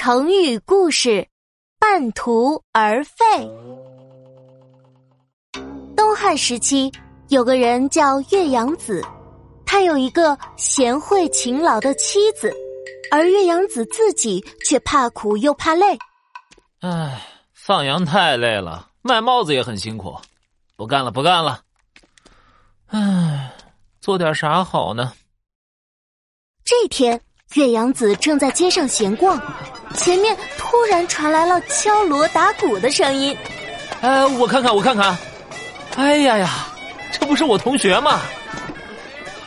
成语故事，半途而废。东汉时期，有个人叫岳阳子，他有一个贤惠勤劳的妻子，而岳阳子自己却怕苦又怕累。唉，放羊太累了，卖帽子也很辛苦，不干了。唉，做点啥好呢？这天，岳阳子正在街上闲逛，前面突然传来了敲锣打鼓的声音。我看看，哎呀呀，这不是我同学吗？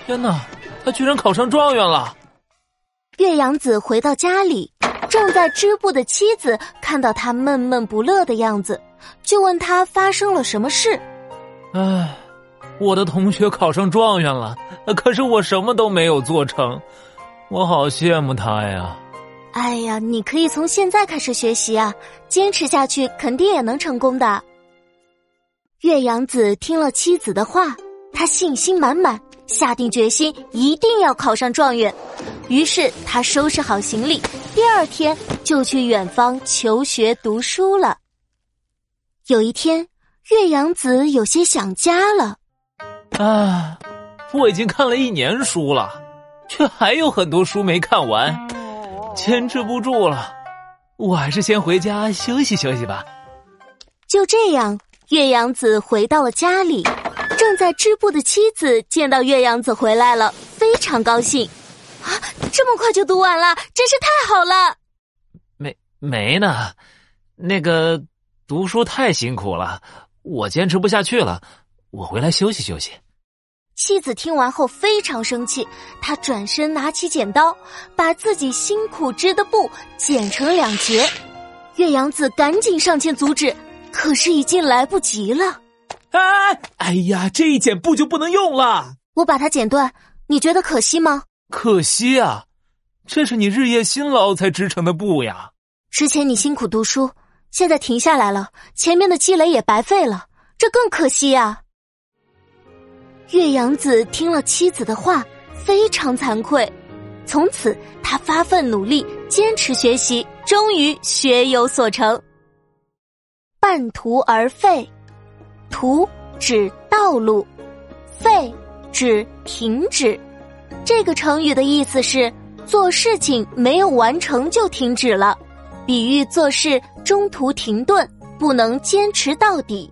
天哪，他居然考上状元了！岳阳子回到家里，正在织布的妻子看到他闷不乐的样子，就问他发生了什么事。唉，我的同学考上状元了，可是我什么都没有做成，我好羡慕他呀。哎呀，你可以从现在开始学习啊，坚持下去肯定也能成功的。岳阳子听了妻子的话，他信心满满，下定决心一定要考上状元。于是他收拾好行李，第二天就去远方求学读书了。有一天，岳阳子有些想家了。啊，我已经看了1年书了，却还有很多书没看完，坚持不住了，我还是先回家休息吧。就这样，岳阳子回到了家里，正在织布的妻子见到岳阳子回来了，非常高兴。啊，这么快就读完了，真是太好了。没呢，那个读书太辛苦了，我坚持不下去了，我回来休息。妻子听完后非常生气，她转身拿起剪刀，把自己辛苦织的布剪成2截。岳阳子赶紧上前阻止，可是已经来不及了。哎呀，这一剪布就不能用了。我把它剪断，你觉得可惜吗？可惜啊，这是你日夜辛劳才织成的布呀。之前你辛苦读书，现在停下来了，前面的积累也白费了，这更可惜啊。岳阳子听了妻子的话，非常惭愧。从此他发奋努力，坚持学习，终于学有所成。半途而废，途指道路，废指停止。这个成语的意思是做事情没有完成就停止了，比喻做事中途停顿，不能坚持到底。